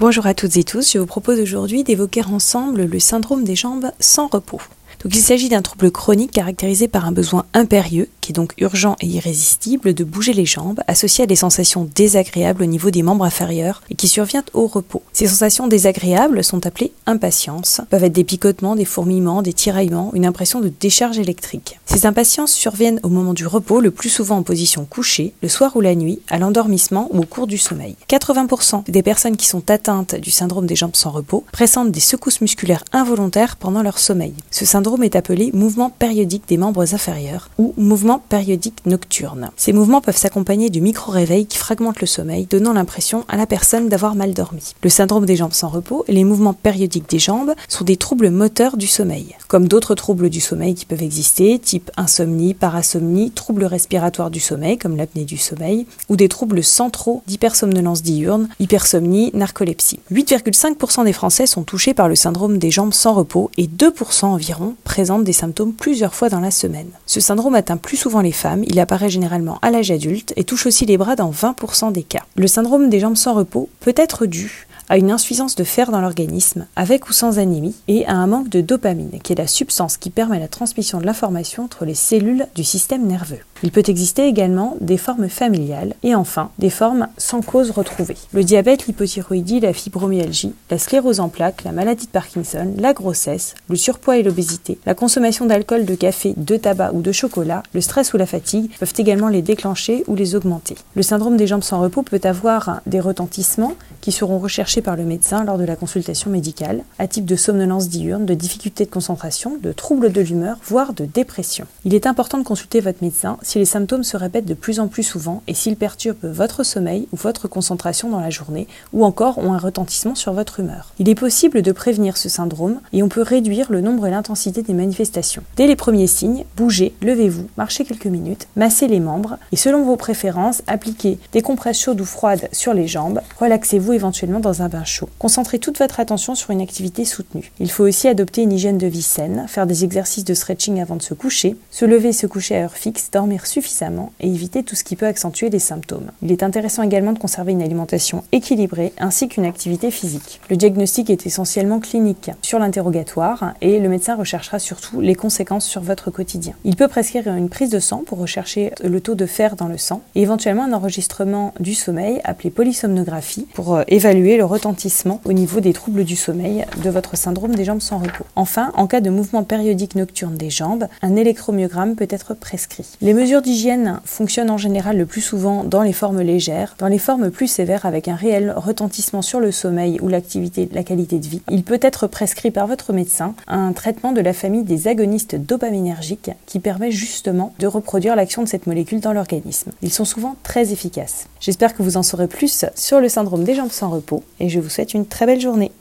Bonjour à toutes et tous, je vous propose aujourd'hui d'évoquer ensemble le syndrome des jambes sans repos. Donc, il s'agit d'un trouble chronique caractérisé par un besoin impérieux, qui est donc urgent et irrésistible, de bouger les jambes, associé à des sensations désagréables au niveau des membres inférieurs et qui survient au repos. Ces sensations désagréables sont appelées impatience, peuvent être des picotements, des fourmillements, des tiraillements, une impression de décharge électrique. Ces impatiences surviennent au moment du repos, le plus souvent en position couchée, le soir ou la nuit, à l'endormissement ou au cours du sommeil. 80% des personnes qui sont atteintes du syndrome des jambes sans repos présentent des secousses musculaires involontaires pendant leur sommeil. Ce syndrome est appelé mouvement périodique des membres inférieurs ou mouvement périodique nocturne. Ces mouvements peuvent s'accompagner du micro-réveil qui fragmente le sommeil, donnant l'impression à la personne d'avoir mal dormi. Le syndrome des jambes sans repos et les mouvements périodiques des jambes sont des troubles moteurs du sommeil, comme d'autres troubles du sommeil qui peuvent exister, type insomnie, parasomnie, troubles respiratoires du sommeil, comme l'apnée du sommeil, ou des troubles centraux d'hypersomnolence diurne, hypersomnie, narcolepsie. 8,5% des Français sont touchés par le syndrome des jambes sans repos et 2% environ présentent des symptômes plusieurs fois dans la semaine. Ce syndrome atteint plus souvent les femmes, il apparaît généralement à l'âge adulte et touche aussi les bras dans 20% des cas. Le syndrome des jambes sans repos peut être dû à une insuffisance de fer dans l'organisme, avec ou sans anémie, et à un manque de dopamine, qui est la substance qui permet la transmission de l'information entre les cellules du système nerveux. Il peut exister également des formes familiales et enfin des formes sans cause retrouvée. Le diabète, l'hypothyroïdie, la fibromyalgie, la sclérose en plaques, la maladie de Parkinson, la grossesse, le surpoids et l'obésité, la consommation d'alcool, de café, de tabac ou de chocolat, le stress ou la fatigue peuvent également les déclencher ou les augmenter. Le syndrome des jambes sans repos peut avoir des retentissements qui seront recherchés par le médecin lors de la consultation médicale, à type de somnolence diurne, de difficultés de concentration, de troubles de l'humeur, voire de dépression. Il est important de consulter votre médecin si les symptômes se répètent de plus en plus souvent et s'ils perturbent votre sommeil ou votre concentration dans la journée ou encore ont un retentissement sur votre humeur. Il est possible de prévenir ce syndrome et on peut réduire le nombre et l'intensité des manifestations. Dès les premiers signes, bougez, levez-vous, marchez quelques minutes, massez les membres et selon vos préférences, appliquez des compresses chaudes ou froides sur les jambes, relaxez-vous éventuellement dans un bain chaud. Concentrez toute votre attention sur une activité soutenue. Il faut aussi adopter une hygiène de vie saine, faire des exercices de stretching avant de se coucher, se lever et se coucher à heure fixe, dormir suffisamment et éviter tout ce qui peut accentuer les symptômes. Il est intéressant également de conserver une alimentation équilibrée ainsi qu'une activité physique. Le diagnostic est essentiellement clinique sur l'interrogatoire et le médecin recherchera surtout les conséquences sur votre quotidien. Il peut prescrire une prise de sang pour rechercher le taux de fer dans le sang et éventuellement un enregistrement du sommeil appelé polysomnographie pour évaluer le retentissement au niveau des troubles du sommeil de votre syndrome des jambes sans repos. Enfin, en cas de mouvement périodique nocturne des jambes, un électromyogramme peut être prescrit. Les mesures d'hygiène fonctionnent en général le plus souvent dans les formes légères, dans les formes plus sévères avec un réel retentissement sur le sommeil ou l'activité, la qualité de vie. Il peut être prescrit par votre médecin un traitement de la famille des agonistes dopaminergiques qui permet justement de reproduire l'action de cette molécule dans l'organisme. Ils sont souvent très efficaces. J'espère que vous en saurez plus sur le syndrome des jambes sans repos et je vous souhaite une très belle journée.